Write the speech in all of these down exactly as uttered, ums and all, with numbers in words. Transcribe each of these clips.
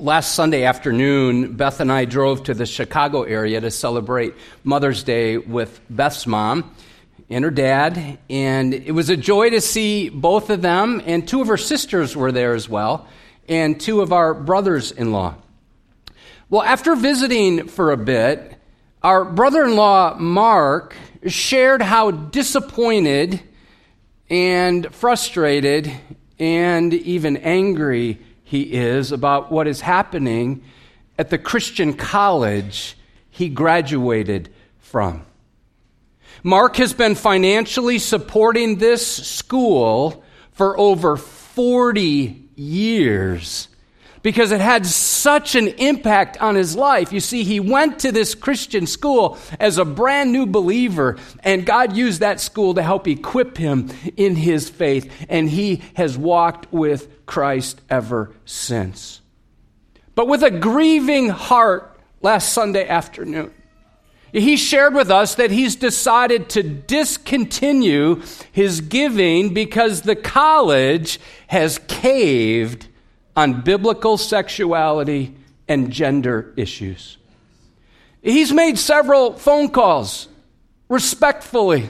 Last Sunday afternoon, Beth and I drove to the Chicago area to celebrate Mother's Day with Beth's mom and her dad, and it was a joy to see both of them, and two of her sisters were there as well, and two of our brothers-in-law. Well, after visiting for a bit, our brother-in-law, Mark, shared how disappointed and frustrated and even angry he is about what is happening at the Christian college he graduated from. Mark has been financially supporting this school for over forty years because it had such an impact on his life. You see, he went to this Christian school as a brand new believer, and God used that school to help equip him in his faith, and he has walked with Christ ever since. But with a grieving heart last Sunday afternoon, he shared with us that he's decided to discontinue his giving because the college has caved on biblical sexuality and gender issues. He's made several phone calls respectfully.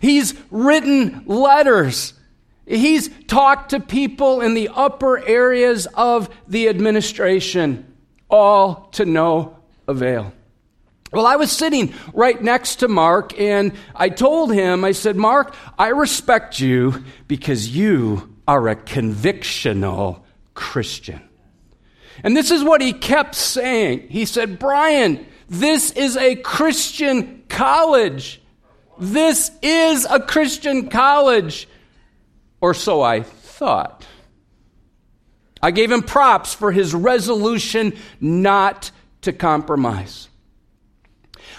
He's written letters. He's talked to people in the upper areas of the administration, all to no avail. Well, I was sitting right next to Mark, and I told him, I said, Mark, I respect you because you are a convictional Christian. And this is what he kept saying. He said, Brian, this is a Christian college. This is a Christian college. Or so I thought. I gave him props for his resolution not to compromise.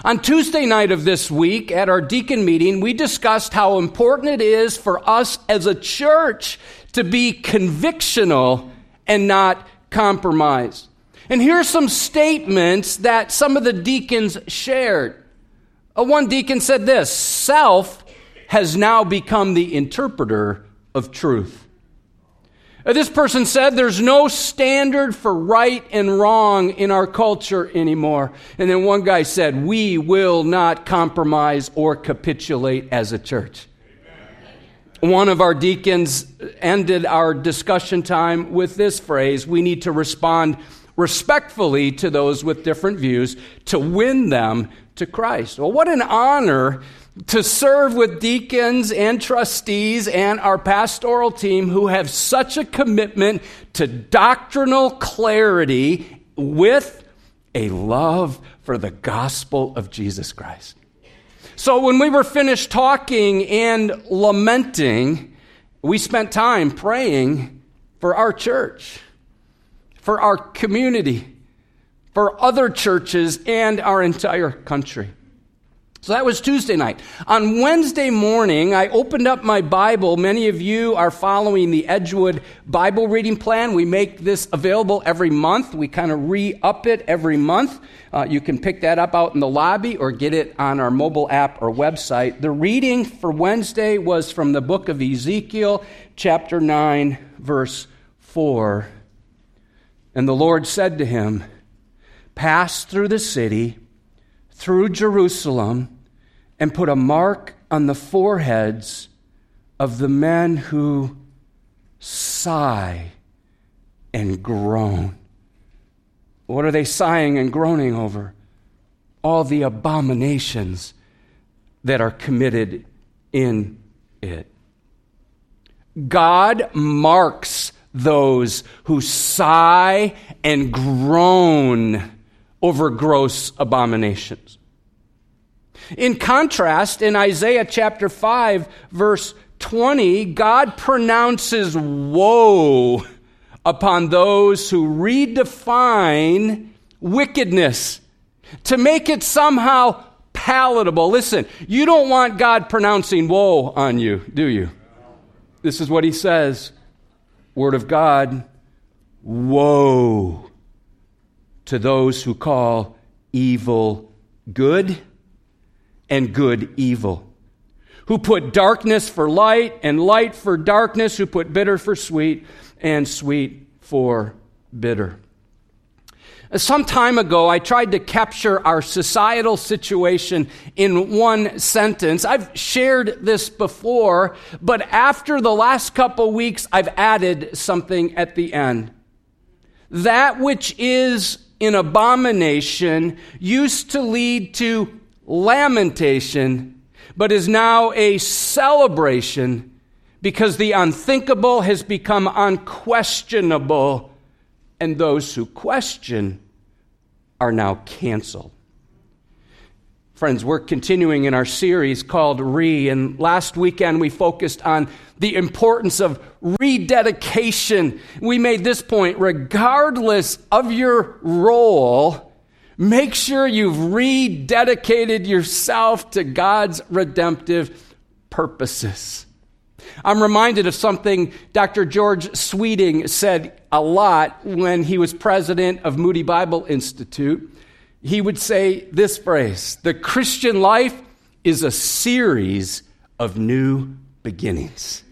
On Tuesday night of this week, at our deacon meeting, we discussed how important it is for us as a church to be convictional and not compromise. And here are some statements that some of the deacons shared. One deacon said this: self has now become the interpreter of truth. This person said there's no standard for right and wrong in our culture anymore. And then one guy said, we will not compromise or capitulate as a church. Amen. One of our deacons ended our discussion time with this phrase: we need to respond respectfully to those with different views to win them to Christ. Well, what an honor to serve with deacons and trustees and our pastoral team who have such a commitment to doctrinal clarity with a love for the gospel of Jesus Christ. So when we were finished talking and lamenting, we spent time praying for our church, for our community, for other churches, and our entire country. So that was Tuesday night. On Wednesday morning, I opened up my Bible. Many of you are following the Edgewood Bible reading plan. We make this available every month. We kind of re-up it every month. Uh, you can pick that up out in the lobby or get it on our mobile app or website. The reading for Wednesday was from the book of Ezekiel, chapter nine, verse four. And the Lord said to him, pass through the city, through Jerusalem, and put a mark on the foreheads of the men who sigh and groan. What are they sighing and groaning over? All the abominations that are committed in it. God marks those who sigh and groan over gross abominations. In contrast, in Isaiah chapter five, verse twenty, God pronounces woe upon those who redefine wickedness to make it somehow palatable. Listen, you don't want God pronouncing woe on you, do you? This is what he says, Word of God, woe to those who call evil good and good evil, who put darkness for light and light for darkness, who put bitter for sweet and sweet for bitter. Some time ago, I tried to capture our societal situation in one sentence. I've shared this before, but after the last couple weeks, I've added something at the end. That which is an abomination used to lead to lamentation, but is now a celebration because the unthinkable has become unquestionable. And those who question are now canceled. Friends, we're continuing in our series called Re, and last weekend we focused on the importance of rededication. We made this point, regardless of your role, make sure you've rededicated yourself to God's redemptive purposes. I'm reminded of something Doctor George Sweeting said a lot when he was president of Moody Bible Institute. He would say this phrase, the Christian life is a series of new beginnings.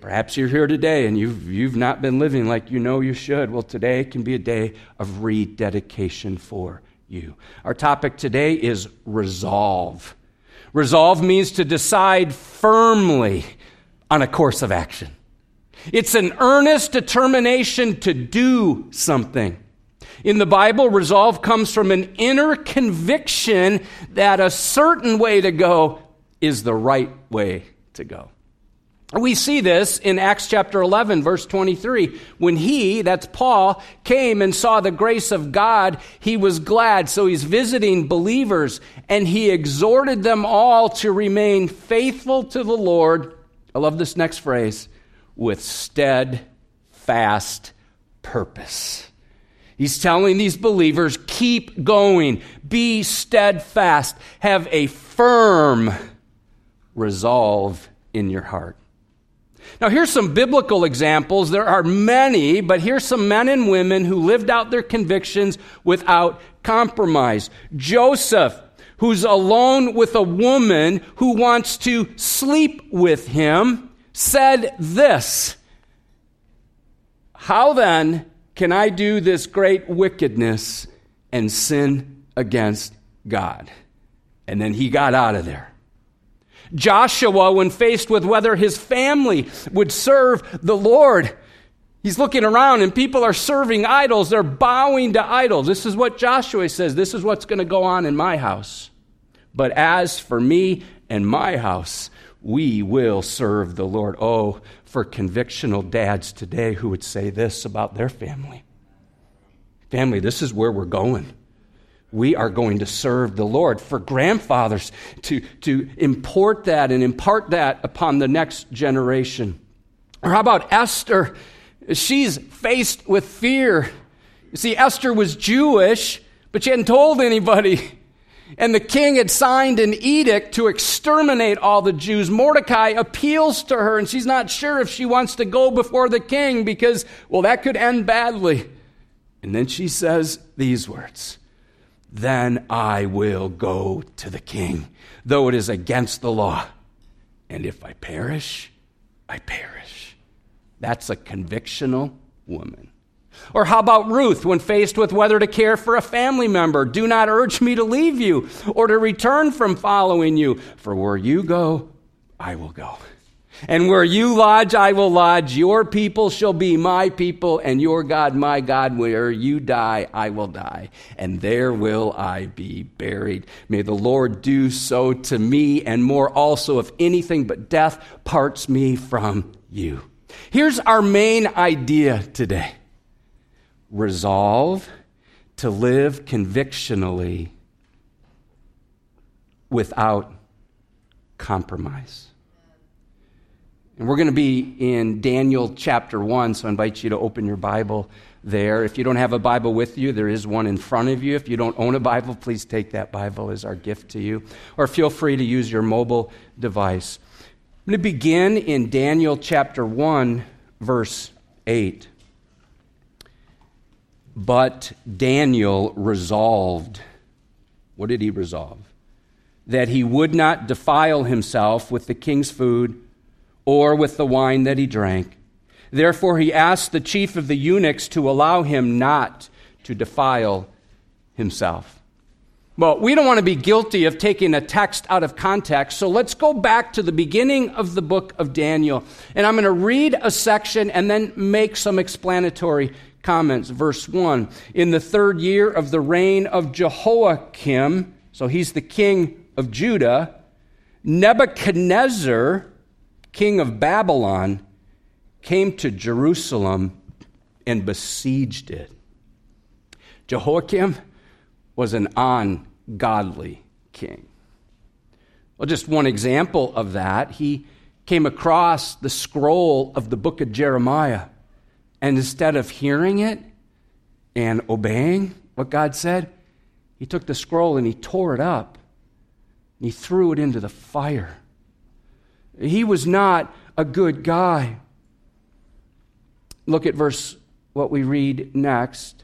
Perhaps you're here today and you've, you've not been living like you know you should. Well, today can be a day of rededication for you. Our topic today is resolve. Resolve means to decide firmly on a course of action. It's an earnest determination to do something. In the Bible, resolve comes from an inner conviction that a certain way to go is the right way to go. We see this in Acts chapter eleven, verse twenty-three. When he, that's Paul, came and saw the grace of God, he was glad. So he's visiting believers, and he exhorted them all to remain faithful to the Lord. I love this next phrase, with steadfast purpose. He's telling these believers, keep going, be steadfast, have a firm resolve in your heart. Now, here's some biblical examples. There are many, but here's some men and women who lived out their convictions without compromise. Joseph, who's alone with a woman who wants to sleep with him, said this, "How then can I do this great wickedness and sin against God?" And then he got out of there. Joshua, when faced with whether his family would serve the Lord, he's looking around and people are serving idols. They're bowing to idols. This is what Joshua says. This is what's going to go on in my house. But as for me and my house, we will serve the Lord. Oh, for convictional dads today who would say this about their family. Family, this is where we're going. We are going to serve the Lord. For grandfathers to, to import that and impart that upon the next generation. Or how about Esther? She's faced with fear. You see, Esther was Jewish, but she hadn't told anybody. And the king had signed an edict to exterminate all the Jews. Mordecai appeals to her, and she's not sure if she wants to go before the king because, well, that could end badly. And then she says these words, "Then I will go to the king, though it is against the law. And if I perish, I perish." That's a convictional woman. Or how about Ruth, when faced with whether to care for a family member? "Do not urge me to leave you or to return from following you. For where you go, I will go. And where you lodge, I will lodge. Your people shall be my people, and your God, my God. Where you die, I will die, and there will I be buried. May the Lord do so to me, and more also, if anything but death parts me from you." Here's our main idea today. Resolve to live convictionally without compromise. And we're going to be in Daniel chapter one, so I invite you to open your Bible there. If you don't have a Bible with you, there is one in front of you. If you don't own a Bible, please take that Bible as our gift to you. Or feel free to use your mobile device. I'm going to begin in Daniel chapter one, verse eight. But Daniel resolved. What did he resolve? That he would not defile himself with the king's food or with the wine that he drank. Therefore he asked the chief of the eunuchs to allow him not to defile himself. Well, we don't want to be guilty of taking a text out of context, so let's go back to the beginning of the book of Daniel. And I'm going to read a section and then make some explanatory comments. Verse one, in the third year of the reign of Jehoiakim, so he's the king of Judah, Nebuchadnezzar, king of Babylon, came to Jerusalem and besieged it. Jehoiakim was an ungodly king. Well, just one example of that, he came across the scroll of the book of Jeremiah, and instead of hearing it and obeying what God said, he took the scroll and he tore it up, and he threw it into the fire. He was not a good guy. Look at verse, what we read next.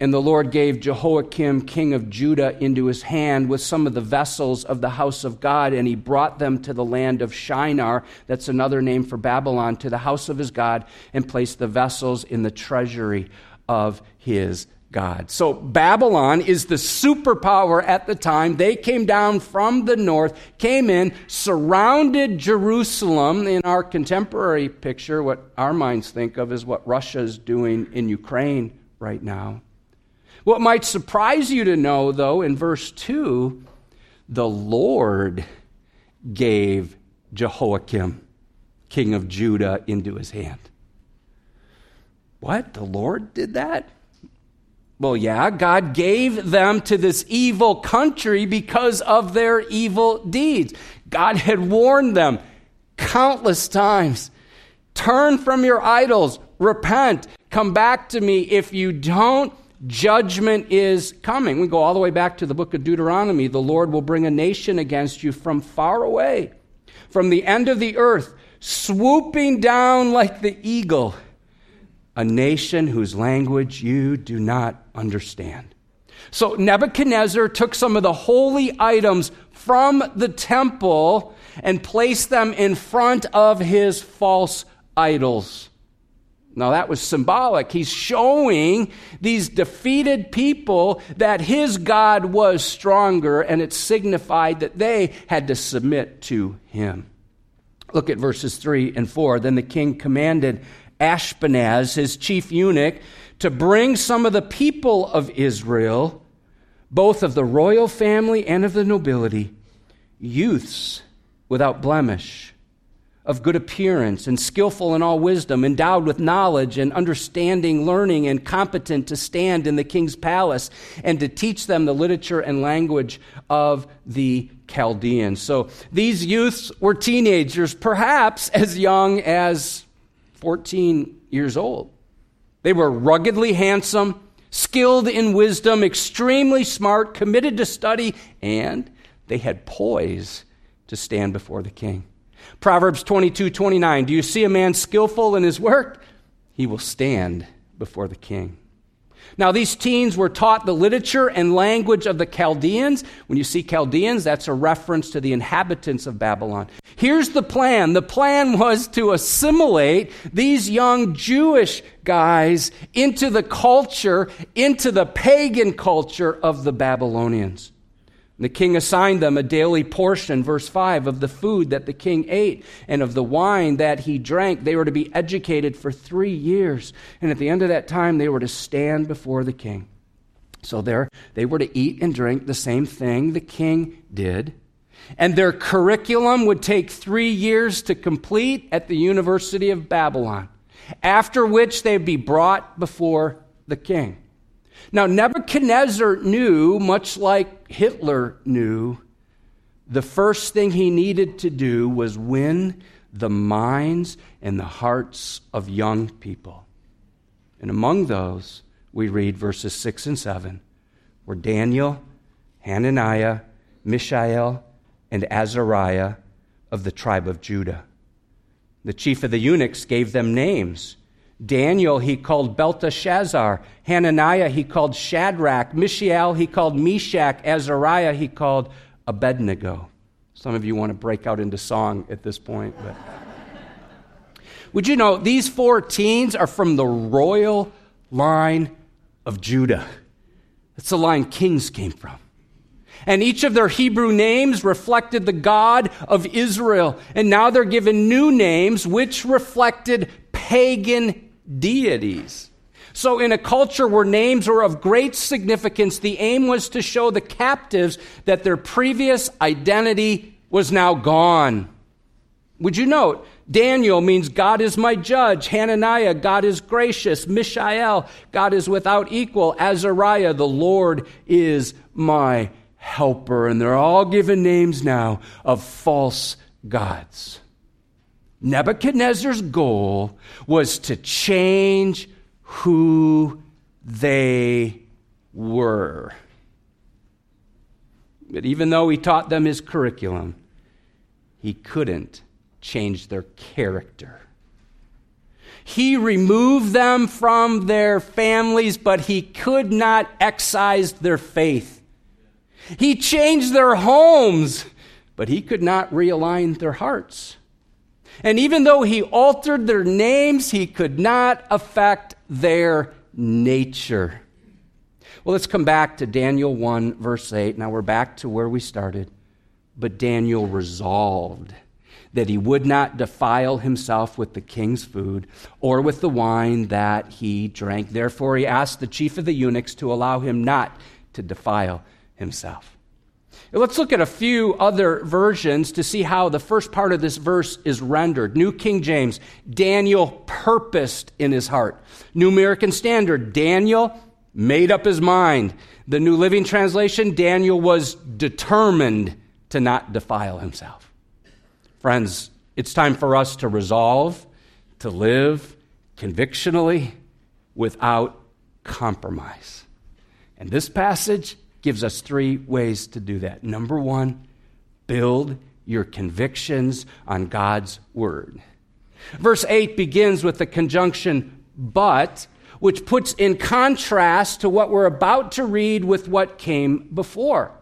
And the Lord gave Jehoiakim, king of Judah, into his hand with some of the vessels of the house of God, and he brought them to the land of Shinar, that's another name for Babylon, to the house of his God, and placed the vessels in the treasury of his God. So Babylon is the superpower at the time. They came down from the north, came in, surrounded Jerusalem. In our contemporary picture, what our minds think of is what Russia's doing in Ukraine right now. What might surprise you to know, though, in verse two, the Lord gave Jehoiakim, king of Judah, into his hand. What? The Lord did that? Well, yeah, God gave them to this evil country because of their evil deeds. God had warned them countless times, turn from your idols, repent, come back to me. If you don't, judgment is coming. We go all the way back to the book of Deuteronomy. The Lord will bring a nation against you from far away, from the end of the earth, swooping down like the eagle, a nation whose language you do not understand. So Nebuchadnezzar took some of the holy items from the temple and placed them in front of his false idols. Now that was symbolic. He's showing these defeated people that his God was stronger, and it signified that they had to submit to him. Look at verses three and four. Then the king commanded Ashpenaz, his chief eunuch, to bring some of the people of Israel, both of the royal family and of the nobility, youths without blemish, of good appearance and skillful in all wisdom, endowed with knowledge and understanding, learning, and competent to stand in the king's palace and to teach them the literature and language of the Chaldeans. So these youths were teenagers, perhaps as young as fourteen years old. They were ruggedly handsome, skilled in wisdom, extremely smart, committed to study, and they had poise to stand before the king. Proverbs twenty-two twenty-nine, do you see a man skillful in his work? He will stand before the king. Now, these teens were taught the literature and language of the Chaldeans. When you see Chaldeans, that's a reference to the inhabitants of Babylon. Here's the plan. The plan was to assimilate these young Jewish guys into the culture, into the pagan culture of the Babylonians. The king assigned them a daily portion, verse five, of the food that the king ate and of the wine that he drank. They were to be educated for three years. And at the end of that time, they were to stand before the king. So there, they were to eat and drink the same thing the king did. And their curriculum would take three years to complete at the University of Babylon, after which they'd be brought before the king. Now, Nebuchadnezzar knew, much like Hitler knew, the first thing he needed to do was win the minds and the hearts of young people. And among those, we read verses six and seven, were Daniel, Hananiah, Mishael, and Azariah of the tribe of Judah. The chief of the eunuchs gave them names. Daniel he called Belteshazzar, Hananiah he called Shadrach, Mishael he called Meshach, Azariah he called Abednego. Some of you want to break out into song at this point. But would you know, these four teens are from the royal line of Judah. That's the line kings came from. And each of their Hebrew names reflected the God of Israel. And now they're given new names which reflected pagan deities. So in a culture where names were of great significance, the aim was to show the captives that their previous identity was now gone. Would you note, Daniel means God is my judge. Hananiah, God is gracious. Mishael, God is without equal. Azariah, the Lord is my helper. And they're all given names now of false gods. Nebuchadnezzar's goal was to change who they were. But even though he taught them his curriculum, he couldn't change their character. He removed them from their families, but he could not excise their faith. He changed their homes, but he could not realign their hearts. And even though he altered their names, he could not affect their nature. Well, let's come back to Daniel one, verse eight. Now we're back to where we started. But Daniel resolved that he would not defile himself with the king's food or with the wine that he drank. Therefore, he asked the chief of the eunuchs to allow him not to defile himself. Now, let's look at a few other versions to see how the first part of this verse is rendered. New King James, Daniel purposed in his heart. New American Standard, Daniel made up his mind. The New Living Translation, Daniel was determined to not defile himself. Friends, it's time for us to resolve to live convictionally without compromise. And this passage gives us three ways to do that. Number one, build your convictions on God's word. Verse eight begins with the conjunction, but, which puts in contrast to what we're about to read with what came before.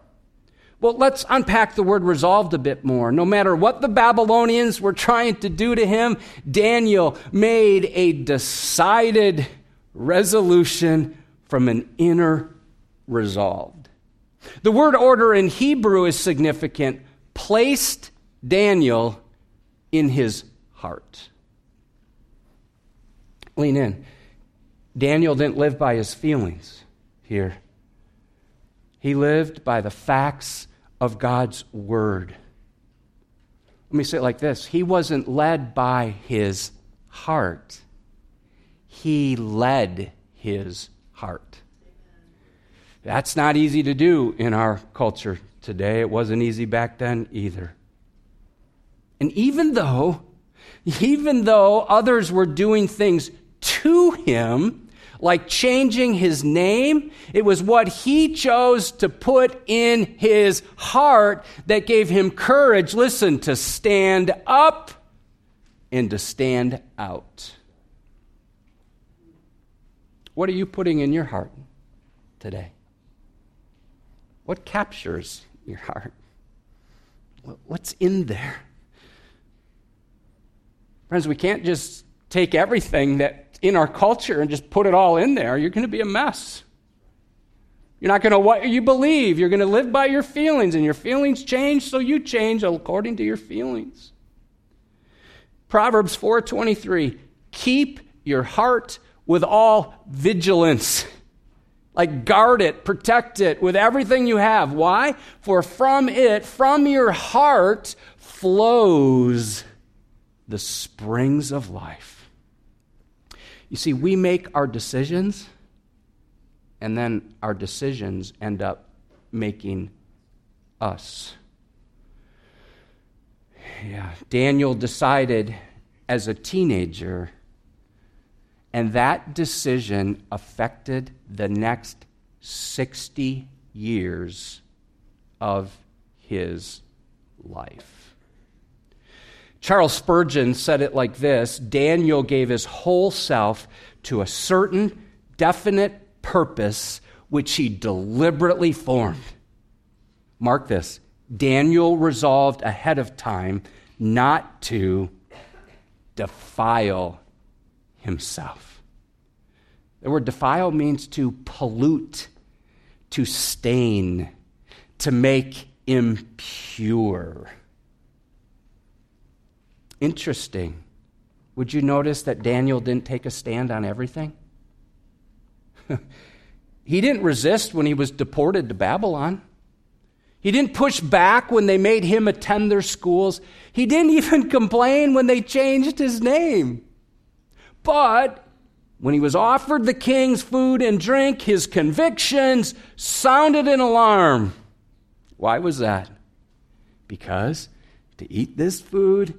Well, let's unpack the word resolved a bit more. No matter what the Babylonians were trying to do to him, Daniel made a decided resolution from an inner resolve. The word order in Hebrew is significant. Placed Daniel in his heart. Lean in. Daniel didn't live by his feelings here. He lived by the facts of God's word. Let me say it like this. He wasn't led by his heart. He led his heart. That's not easy to do in our culture today. It wasn't easy back then either. And even though, even though others were doing things to him, like changing his name, it was what he chose to put in his heart that gave him courage, listen, to stand up and to stand out. What are you putting in your heart today? What captures your heart? What's in there? Friends, we can't just take everything that's in our culture and just put it all in there. You're going to be a mess. You're not going to know what you believe. You're going to live by your feelings, and your feelings change, so you change according to your feelings. Proverbs four twenty-three, keep your heart with all vigilance. Like guard it, protect it with everything you have. Why? For from it, from your heart, flows the springs of life. You see, we make our decisions, and then our decisions end up making us. Yeah, Daniel decided as a teenager. And that decision affected the next sixty years of his life. Charles Spurgeon said it like this, Daniel gave his whole self to a certain definite purpose which he deliberately formed. Mark this, Daniel resolved ahead of time not to defile himself. The word defile means to pollute, to stain, to make impure. Interesting. Would you notice that Daniel didn't take a stand on everything? He didn't resist when he was deported to Babylon. He didn't push back when they made him attend their schools. He didn't even complain when they changed his name. But when he was offered the king's food and drink, his convictions sounded an alarm. Why was that? Because to eat this food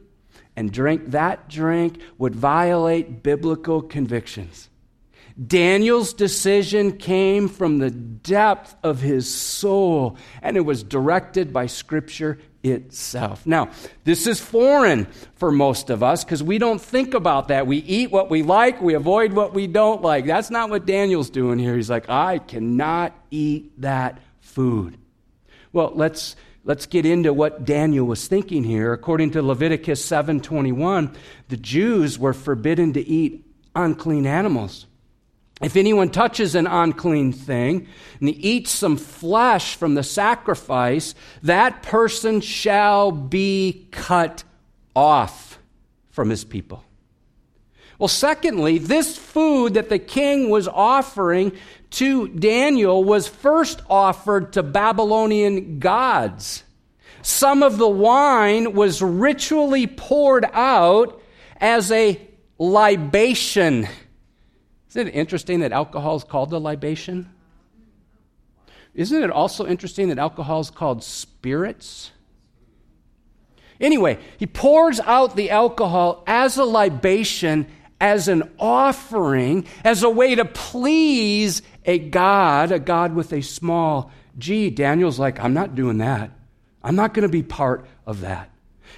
and drink that drink would violate biblical convictions. Daniel's decision came from the depth of his soul, and it was directed by Scripture itself. Now, this is foreign for most of us because we don't think about that. We eat what we like, we avoid what we don't like. That's not what Daniel's doing here. He's like, I cannot eat that food. Well, let's Let's get into what Daniel was thinking here. According to Leviticus seven twenty-one, the Jews were forbidden to eat unclean animals. If anyone touches an unclean thing and he eats some flesh from the sacrifice, that person shall be cut off from his people. Well, secondly, this food that the king was offering to Daniel was first offered to Babylonian gods. Some of the wine was ritually poured out as a libation. Isn't it interesting that alcohol is called a libation? Isn't it also interesting that alcohol is called spirits? Anyway, he pours out the alcohol as a libation, as an offering, as a way to please a God, a God with a small g. Daniel's like, I'm not doing that. I'm not going to be part of that.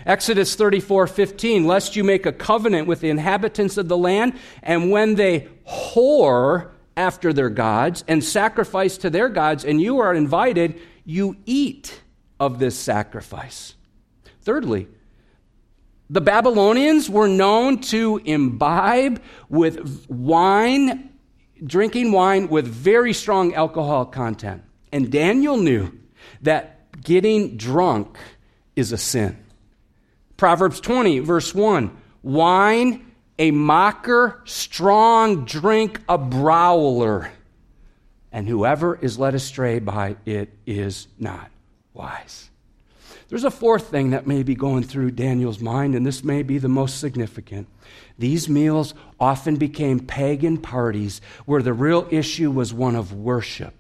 Exodus thirty-four fifteen, lest you make a covenant with the inhabitants of the land, and when they whore after their gods and sacrifice to their gods, and you are invited, you eat of this sacrifice. Thirdly, the Babylonians were known to imbibe with wine, drinking wine with very strong alcohol content. And Daniel knew that getting drunk is a sin. Proverbs twenty, verse one, wine, a mocker, strong drink, a brawler. And whoever is led astray by it is not wise. There's a fourth thing that may be going through Daniel's mind, and this may be the most significant. These meals often became pagan parties where the real issue was one of worship.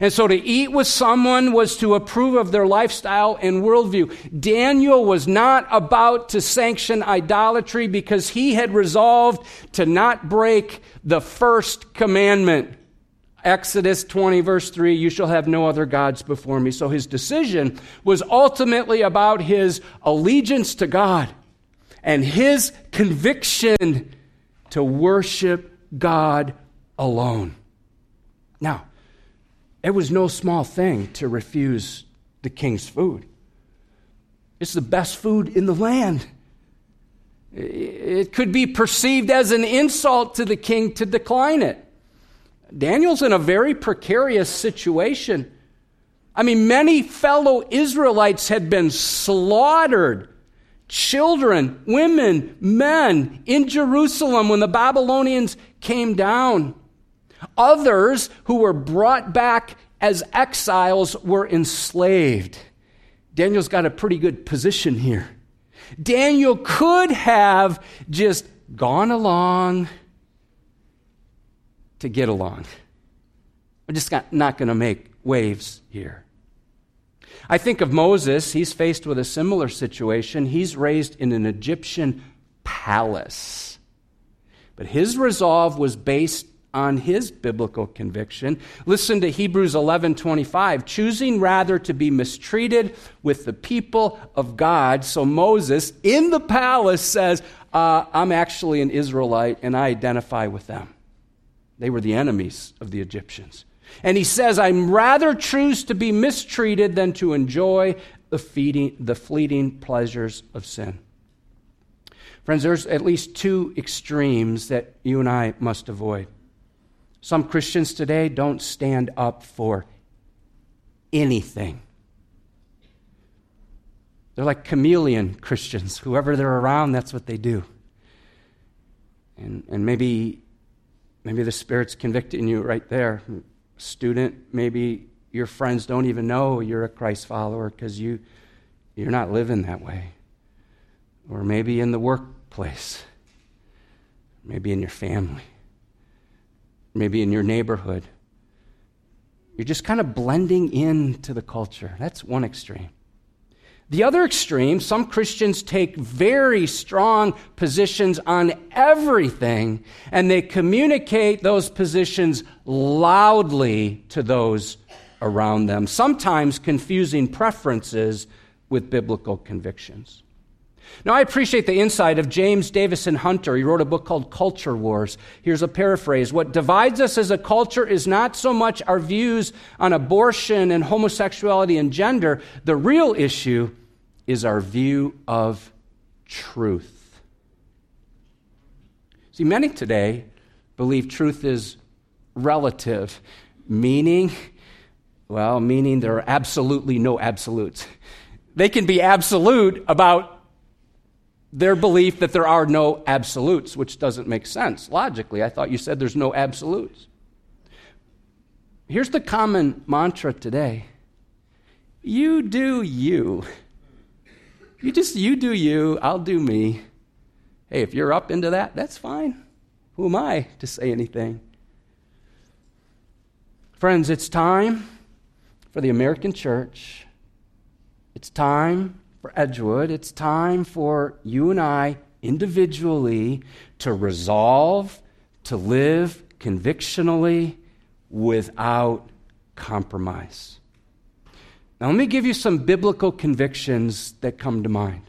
And so to eat with someone was to approve of their lifestyle and worldview. Daniel was not about to sanction idolatry because he had resolved to not break the first commandment. Exodus twenty, verse three, you shall have no other gods before me. So his decision was ultimately about his allegiance to God and his conviction to worship God alone. Now, it was no small thing to refuse the king's food. It's the best food in the land. It could be perceived as an insult to the king to decline it. Daniel's in a very precarious situation. I mean, many fellow Israelites had been slaughtered. Children, women, men in Jerusalem when the Babylonians came down. Others who were brought back as exiles were enslaved. Daniel's got a pretty good position here. Daniel could have just gone along to get along. I'm just not going to make waves here. I think of Moses. He's faced with a similar situation. He's raised in an Egyptian palace. But his resolve was based on his biblical conviction. Listen to Hebrews eleven twenty-five, choosing rather to be mistreated with the people of God. So Moses in the palace says, uh, I'm actually an Israelite and I identify with them. They were the enemies of the Egyptians. And he says, I'm rather choose to be mistreated than to enjoy the, feeding, the fleeting pleasures of sin. Friends, there's at least two extremes that you and I must avoid. Some Christians today don't stand up for anything. They're like chameleon Christians. Whoever they're around, that's what they do. And and maybe maybe the Spirit's convicting you right there. Student, maybe your friends don't even know you're a Christ follower because you, you're not living that way. Or maybe in the workplace. Maybe in your family. Maybe in your neighborhood. You're just kind of blending into the culture. That's one extreme. The other extreme, some Christians take very strong positions on everything, and they communicate those positions loudly to those around them, sometimes confusing preferences with biblical convictions. Now, I appreciate the insight of James Davison Hunter. He wrote a book called Culture Wars. Here's a paraphrase. What divides us as a culture is not so much our views on abortion and homosexuality and gender. The real issue is our view of truth. See, many today believe truth is relative, meaning, well, meaning there are absolutely no absolutes. They can be absolute about their belief that there are no absolutes, which doesn't make sense. Logically, I thought you said there's no absolutes. Here's the common mantra today. You do you. You just, you do you, I'll do me. Hey, if you're up into that, that's fine. Who am I to say anything? Friends, it's time for the American church. It's time for Edgewood, it's time for you and I individually to resolve to live convictionally without compromise. Now, let me give you some biblical convictions that come to mind.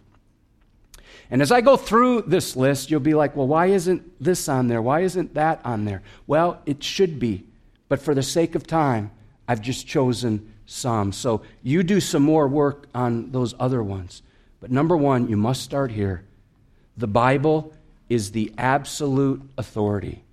And as I go through this list, you'll be like, well, why isn't this on there? Why isn't that on there? Well, it should be, but for the sake of time, I've just chosen some. So you do some more work on those other ones. But number one, you must start here. The Bible is the absolute authority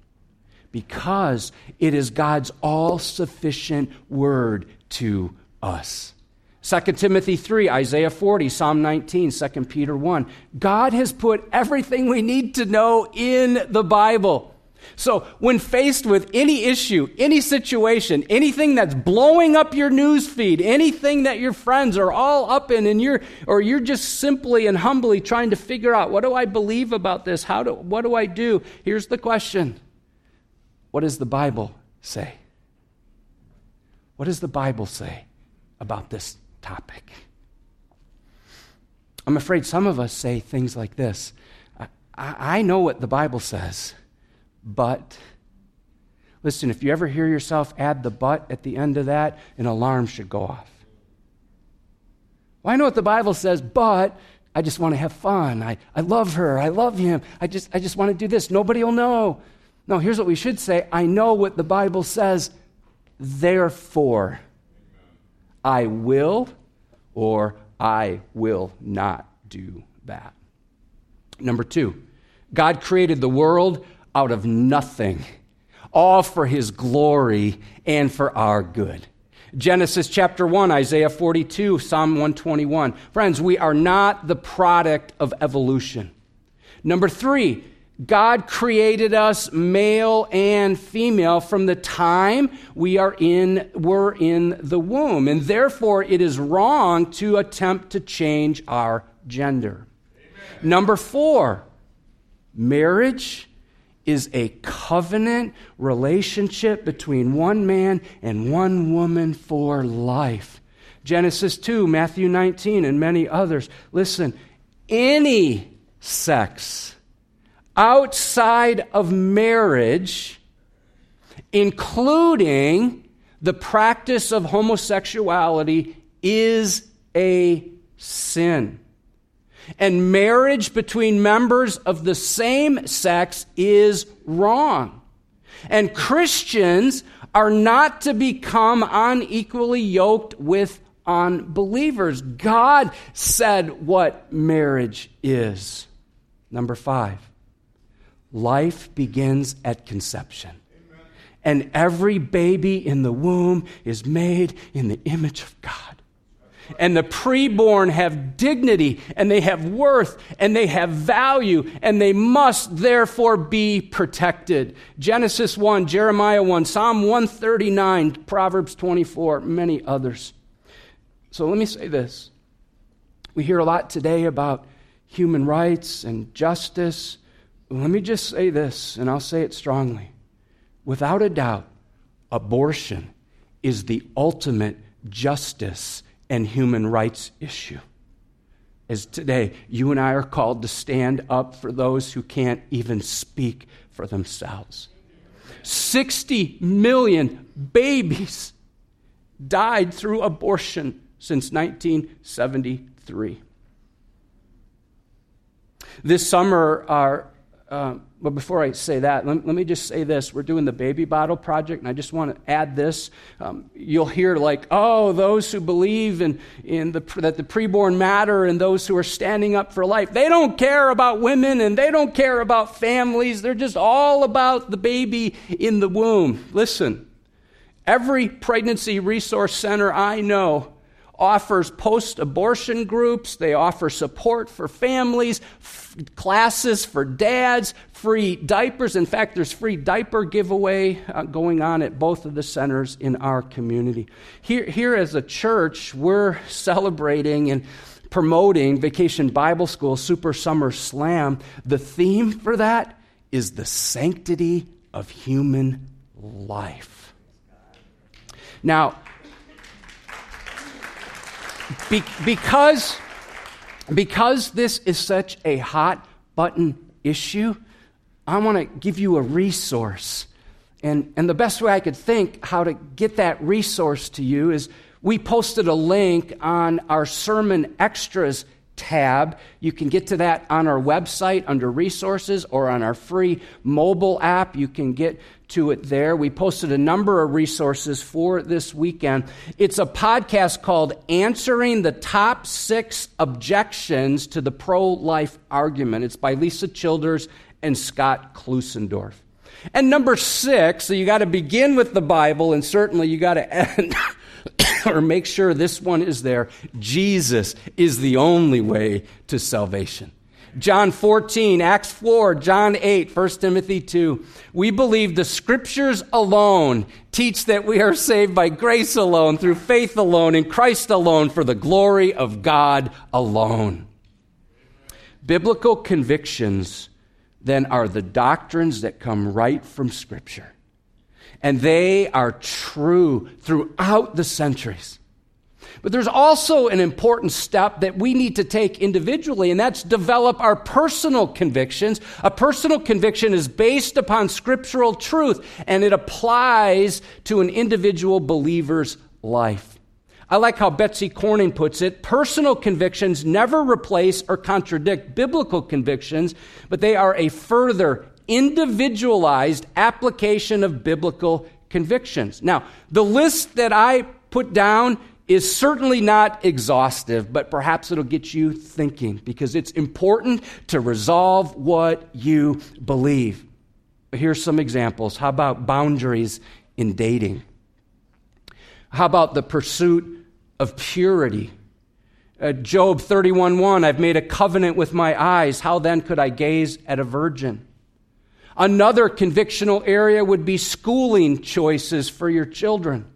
because it is God's all-sufficient word to us. Second Timothy three, Isaiah forty, Psalm nineteen, Second Peter one. God has put everything we need to know in the Bible. So when faced with any issue, any situation, anything that's blowing up your news feed, anything that your friends are all up in, and you're or you're just simply and humbly trying to figure out, what do I believe about this? How do what do I do? Here's the question. What does the Bible say? What does the Bible say about this topic? I'm afraid some of us say things like this. I, I, I know what the Bible says. But, listen, if you ever hear yourself add the but at the end of that, an alarm should go off. Well, I know what the Bible says, but I just want to have fun. I, I love her. I love him. I just, I just want to do this. Nobody will know. No, here's what we should say. I know what the Bible says, therefore, I will or I will not do that. Number two, God created the world out of nothing, all for his glory and for our good. Genesis chapter one, Isaiah forty-two, Psalm one twenty-one. Friends, we are not the product of evolution. Number three, God created us male and female from the time we are in, were in the womb, and therefore it is wrong to attempt to change our gender. Amen. Number four, marriage is a covenant relationship between one man and one woman for life. Genesis two, Matthew nineteen, and many others. Listen, any sex outside of marriage, including the practice of homosexuality, is a sin. And marriage between members of the same sex is wrong. And Christians are not to become unequally yoked with unbelievers. God said what marriage is. Number five, life begins at conception. Amen. And every baby in the womb is made in the image of God. And the preborn have dignity, and they have worth, and they have value, and they must therefore be protected. Genesis one, Jeremiah one, Psalm one thirty-nine, Proverbs twenty-four, many others. So let me say this. We hear a lot today about human rights and justice. Let me just say this, and I'll say it strongly. Without a doubt, abortion is the ultimate justice and human rights issue. As today, you and I are called to stand up for those who can't even speak for themselves. sixty million babies died through abortion since nineteen seventy-three. This summer, our, uh, but before I say that, let, let me just say this. We're doing the Baby Bottle Project, and I just want to add this. Um, you'll hear like, oh, those who believe in, in the, that the preborn matter and those who are standing up for life, they don't care about women and they don't care about families. They're just all about the baby in the womb. Listen, every pregnancy resource center I know offers post-abortion groups. They offer support for families, f- classes for dads, free diapers. In fact, there's free diaper giveaway uh, going on at both of the centers in our community. Here, here as a church, we're celebrating and promoting Vacation Bible School Super Summer Slam. The theme for that is the sanctity of human life. Now, Be- because, because this is such a hot button issue, I want to give you a resource. And, and the best way I could think how to get that resource to you is we posted a link on our Sermon Extras tab. You can get to that on our website under resources or on our free mobile app. You can get to it there. We posted a number of resources for this weekend. It's a podcast called Answering the Top Six Objections to the Pro-Life Argument. It's by Lisa Childers and Scott Klusendorf. And number six, so you got to begin with the Bible, and certainly you got to end or make sure this one is there. Jesus is the only way to salvation. John fourteen, Acts four, John eight, First Timothy two. We believe the scriptures alone teach that we are saved by grace alone, through faith alone, in Christ alone, for the glory of God alone. Biblical convictions then are the doctrines that come right from Scripture. And they are true throughout the centuries. But there's also an important step that we need to take individually, and that's develop our personal convictions. A personal conviction is based upon scriptural truth, and it applies to an individual believer's life. I like how Betsy Corning puts it. Personal convictions never replace or contradict biblical convictions, but they are a further individualized application of biblical convictions. Now, the list that I put down is certainly not exhaustive, but perhaps it'll get you thinking, because it's important to resolve what you believe. Here's some examples. How about boundaries in dating? How about the pursuit of purity? Uh, Job thirty-one one, I've made a covenant with my eyes. How then could I gaze at a virgin? Another convictional area would be schooling choices for your children.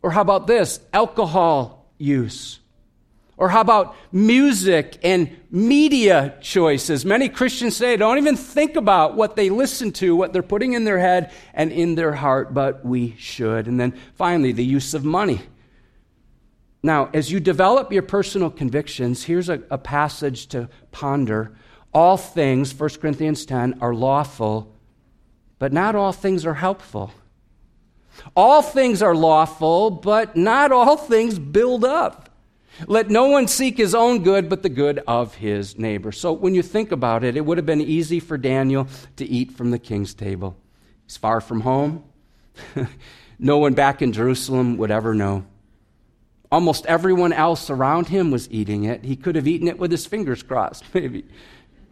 Or how about this? Alcohol use. Or how about music and media choices? Many Christians say, don't even think about what they listen to, what they're putting in their head and in their heart, but we should. And then finally, the use of money. Now, as you develop your personal convictions, here's a, a passage to ponder. All things, First Corinthians ten, are lawful, but not all things are helpful. All things are lawful, but not all things build up. Let no one seek his own good, but the good of his neighbor. So when you think about it, it would have been easy for Daniel to eat from the king's table. He's far from home. No one back in Jerusalem would ever know. Almost everyone else around him was eating it. He could have eaten it with his fingers crossed, maybe.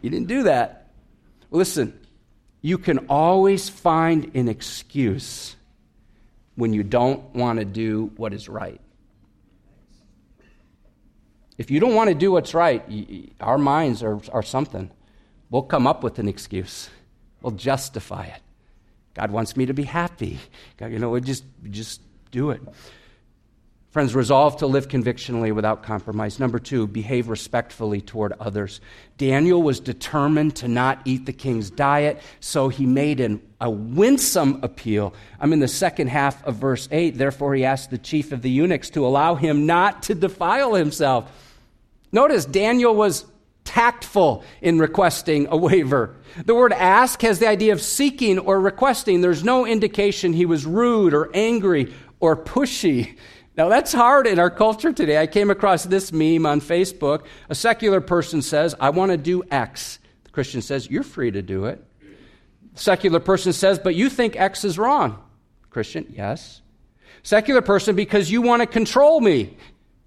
He didn't do that. Listen, You can always find an excuse when you don't want to do what is right. If you don't want to do what's right, our minds are, are something. We'll come up with an excuse. We'll justify it. God wants me to be happy. God, you know, we just, just do it. Friends, resolve to live convictionally without compromise. Number two, behave respectfully toward others. Daniel was determined to not eat the king's diet, so he made an, a winsome appeal. I'm in the second half of verse eight. Therefore, he asked the chief of the eunuchs to allow him not to defile himself. Notice Daniel was tactful in requesting a waiver. The word ask has the idea of seeking or requesting. There's no indication he was rude or angry or pushy. Now, that's hard in our culture today. I came across this meme on Facebook. A secular person says, I want to do X. The Christian says, you're free to do it. The secular person says, but you think X is wrong. Christian, yes. Secular person, because you want to control me.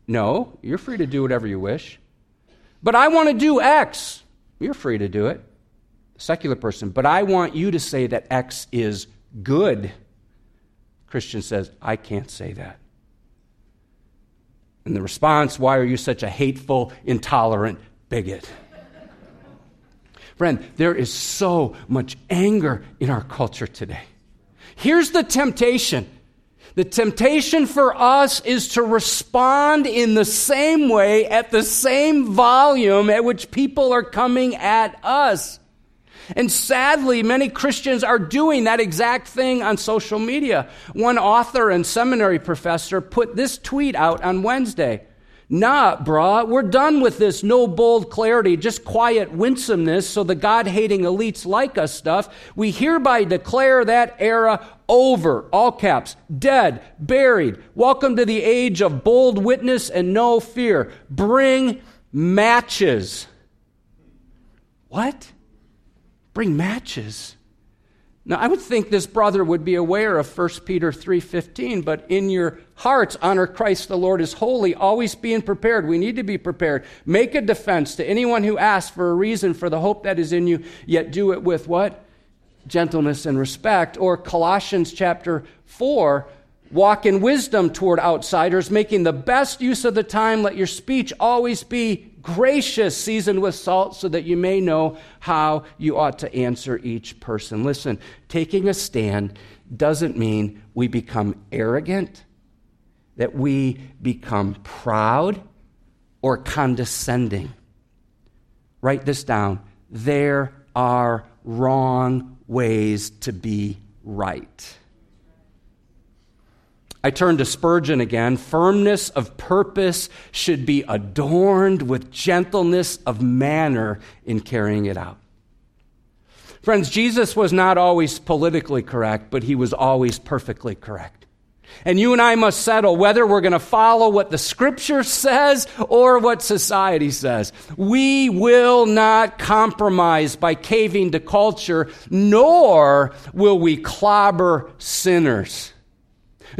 No, you're free to do whatever you wish. But I want to do X. You're free to do it. The secular person, but I want you to say that X is good. Christian says, I can't say that. And the response, why are you such a hateful, intolerant bigot? Friend, there is so much anger in our culture today. Here's the temptation. The temptation for us is to respond in the same way, at the same volume at which people are coming at us. And sadly, many Christians are doing that exact thing on social media. One author and seminary professor put this tweet out on Wednesday. Nah, brah, we're done with this no bold clarity, just quiet winsomeness, so the God-hating elites like us stuff. We hereby declare that era over, all caps, dead, buried. Welcome to the age of bold witness and no fear. Bring matches. What? Bring matches. Now, I would think this brother would be aware of First Peter three fifteen, but in your hearts, honor Christ the Lord is holy, always being prepared. We need to be prepared. Make a defense to anyone who asks for a reason for the hope that is in you, yet do it with what? Gentleness and respect. Or Colossians chapter four, walk in wisdom toward outsiders, making the best use of the time. Let your speech always be gracious, seasoned with salt, so that you may know how you ought to answer each person. Listen, taking a stand doesn't mean we become arrogant, that we become proud or condescending. Write this down. There are wrong ways to be right. I turn to Spurgeon again. Firmness of purpose should be adorned with gentleness of manner in carrying it out. Friends, Jesus was not always politically correct, but he was always perfectly correct. And you and I must settle whether we're going to follow what the Scripture says or what society says. We will not compromise by caving to culture, nor will we clobber sinners.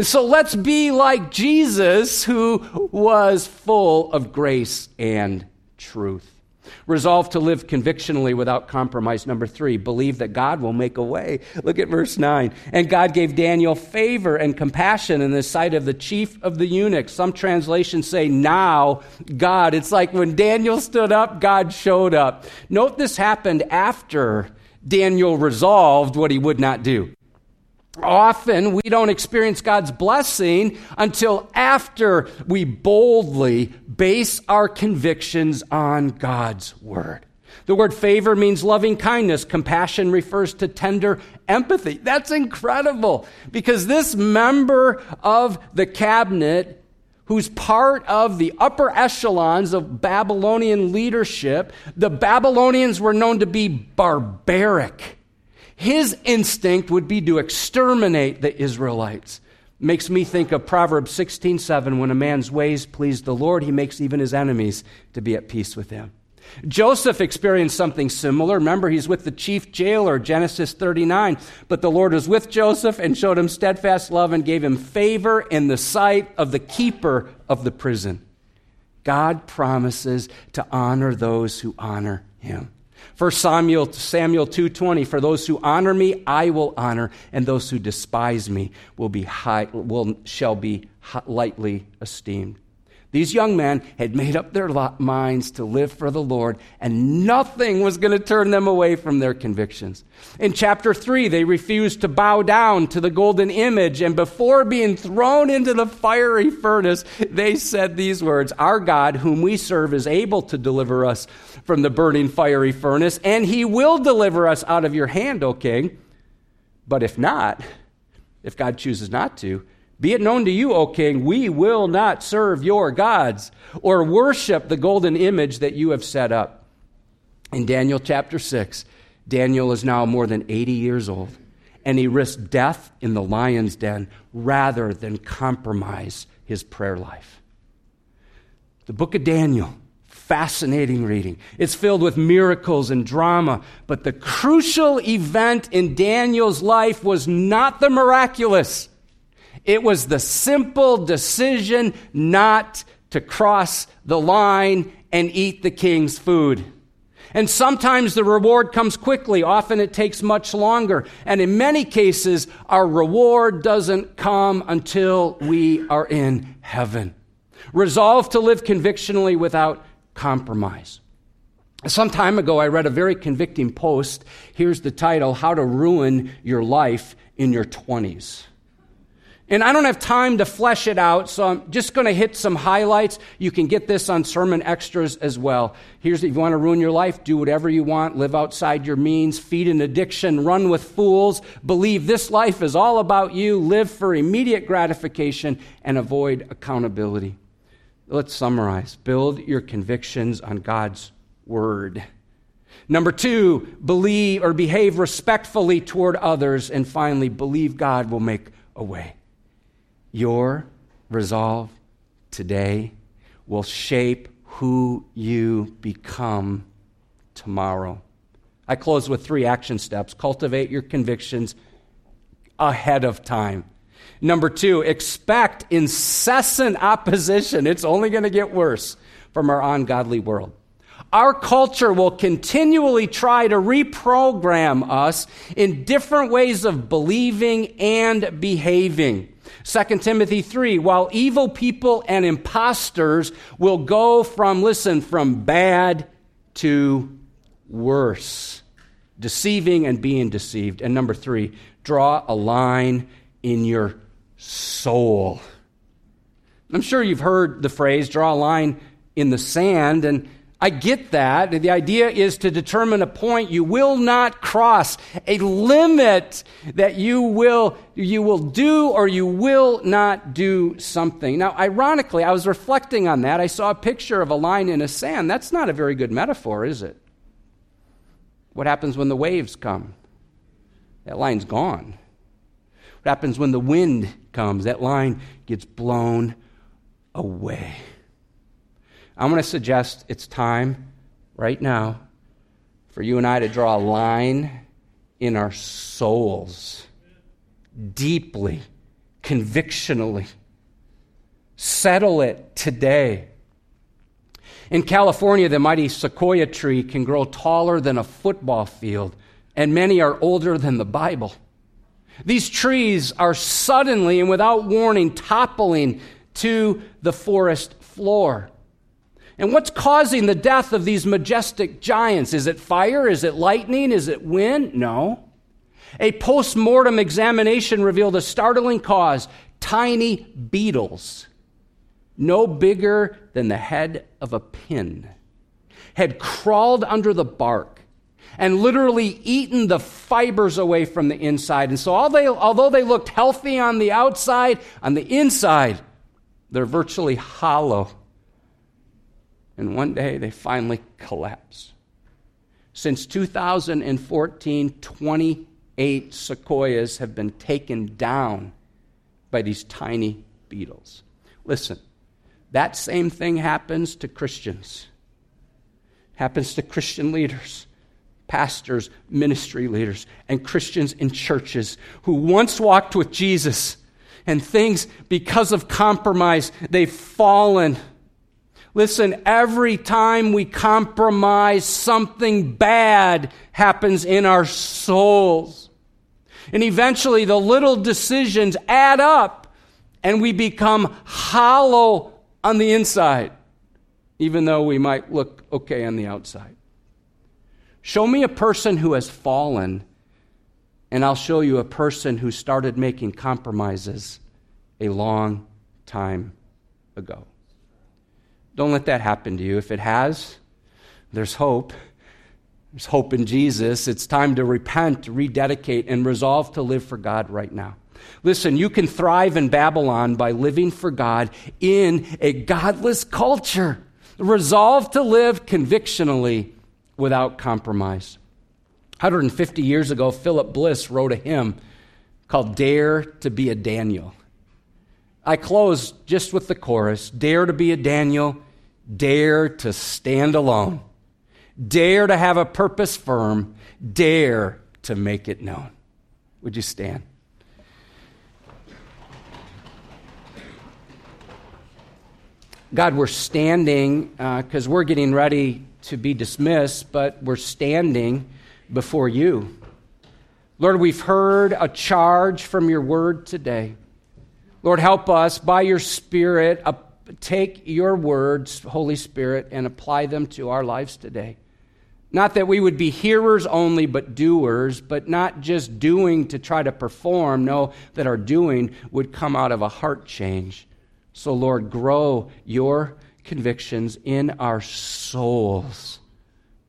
So let's be like Jesus, who was full of grace and truth. Resolve to live convictionally without compromise. Number three, believe that God will make a way. Look at verse nine. And God gave Daniel favor and compassion in the sight of the chief of the eunuchs. Some translations say, now God. It's like when Daniel stood up, God showed up. Note this happened after Daniel resolved what he would not do. Often we don't experience God's blessing until after we boldly base our convictions on God's word. The word favor means loving kindness. Compassion refers to tender empathy. That's incredible, because this member of the cabinet, who's part of the upper echelons of Babylonian leadership, the Babylonians were known to be barbaric. His instinct would be to exterminate the Israelites. Makes me think of Proverbs sixteen seven. When a man's ways please the Lord, he makes even his enemies to be at peace with him. Joseph experienced something similar. Remember, he's with the chief jailer, Genesis thirty-nine. But the Lord was with Joseph and showed him steadfast love and gave him favor in the sight of the keeper of the prison. God promises to honor those who honor him. First Samuel two twenty, for those who honor me, I will honor, and those who despise me will be high, will, shall be lightly esteemed. These young men had made up their minds to live for the Lord, and nothing was going to turn them away from their convictions. In chapter three, they refused to bow down to the golden image, and before being thrown into the fiery furnace, they said these words, "Our God, whom we serve, is able to deliver us from the burning fiery furnace, and he will deliver us out of your hand, O king. But if not, if God chooses not to, be it known to you, O king, we will not serve your gods or worship the golden image that you have set up." In Daniel chapter six, Daniel is now more than eighty years old, and he risked death in the lion's den rather than compromise his prayer life. The book of Daniel, fascinating reading. It's filled with miracles and drama, but the crucial event in Daniel's life was not the miraculous. It was the simple decision not to cross the line and eat the king's food. And sometimes the reward comes quickly. Often it takes much longer. And in many cases, our reward doesn't come until we are in heaven. Resolve to live convictionally without compromise. Some time ago, I read a very convicting post. Here's the title, How to Ruin Your Life in Your twenties. And I don't have time to flesh it out, so I'm just going to hit some highlights. You can get this on sermon extras as well. Here's, if you want to ruin your life, do whatever you want, live outside your means, feed an addiction, run with fools, believe this life is all about you, live for immediate gratification, and avoid accountability. Let's summarize. Build your convictions on God's word. Number two, believe or behave respectfully toward others. And finally, believe God will make a way. Your resolve today will shape who you become tomorrow. I close with three action steps. Cultivate your convictions ahead of time. Number two, expect incessant opposition. It's only going to get worse from our ungodly world. Our culture will continually try to reprogram us in different ways of believing and behaving. Second Timothy three, while evil people and imposters will go from, listen, from bad to worse, deceiving and being deceived. And number three, draw a line in your soul. I'm sure you've heard the phrase, draw a line in the sand, and I get that. The idea is to determine a point you will not cross, a limit that you will you will do or you will not do something. Now, ironically, I was reflecting on that. I saw a picture of a line in a sand. That's not a very good metaphor, is it? What happens when the waves come? That line's gone. What happens when the wind comes? That line gets blown away. I'm going to suggest it's time right now for you and I to draw a line in our souls, deeply, convictionally. Settle it today. In California, the mighty sequoia tree can grow taller than a football field, and many are older than the Bible. These trees are suddenly and without warning toppling to the forest floor. And what's causing the death of these majestic giants? Is it fire? Is it lightning? Is it wind? No. A post-mortem examination revealed a startling cause, tiny beetles, no bigger than the head of a pin, had crawled under the bark and literally eaten the fibers away from the inside. And so although they looked healthy on the outside, on the inside, they're virtually hollow. And one day, they finally collapse. Since two thousand fourteen, twenty-eight sequoias have been taken down by these tiny beetles. Listen, that same thing happens to Christians. Happens to Christian leaders, pastors, ministry leaders, and Christians in churches who once walked with Jesus, and things, because of compromise, they've fallen. Listen, every time we compromise, something bad happens in our souls. And eventually the little decisions add up and we become hollow on the inside, even though we might look okay on the outside. Show me a person who has fallen, and I'll show you a person who started making compromises a long time ago. Don't let that happen to you. If it has, there's hope. There's hope in Jesus. It's time to repent, rededicate, and resolve to live for God right now. Listen, you can thrive in Babylon by living for God in a godless culture. Resolve to live convictionally without compromise. one hundred fifty years ago, Philip Bliss wrote a hymn called Dare to Be a Daniel. I close just with the chorus, dare to be a Daniel, dare to stand alone, dare to have a purpose firm, dare to make it known. Would you stand? God, we're standing because uh, we're getting ready to be dismissed, but we're standing before you. Lord, we've heard a charge from your word today. Lord, help us by your Spirit, uh, take your words, Holy Spirit, and apply them to our lives today. Not that we would be hearers only, but doers, but not just doing to try to perform. No, that our doing would come out of a heart change. So, Lord, grow your convictions in our souls.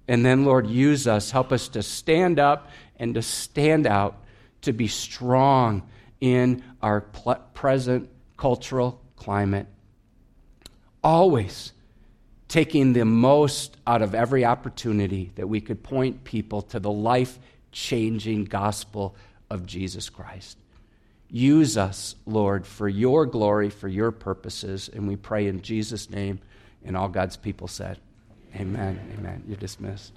And then, Lord, use us. Help us to stand up and to stand out, to be strong in our pl- present cultural climate. Always taking the most out of every opportunity that we could point people to the life-changing gospel of Jesus Christ. Use us, Lord, for your glory, for your purposes, and we pray in Jesus' name, and all God's people said, amen, amen. You're dismissed.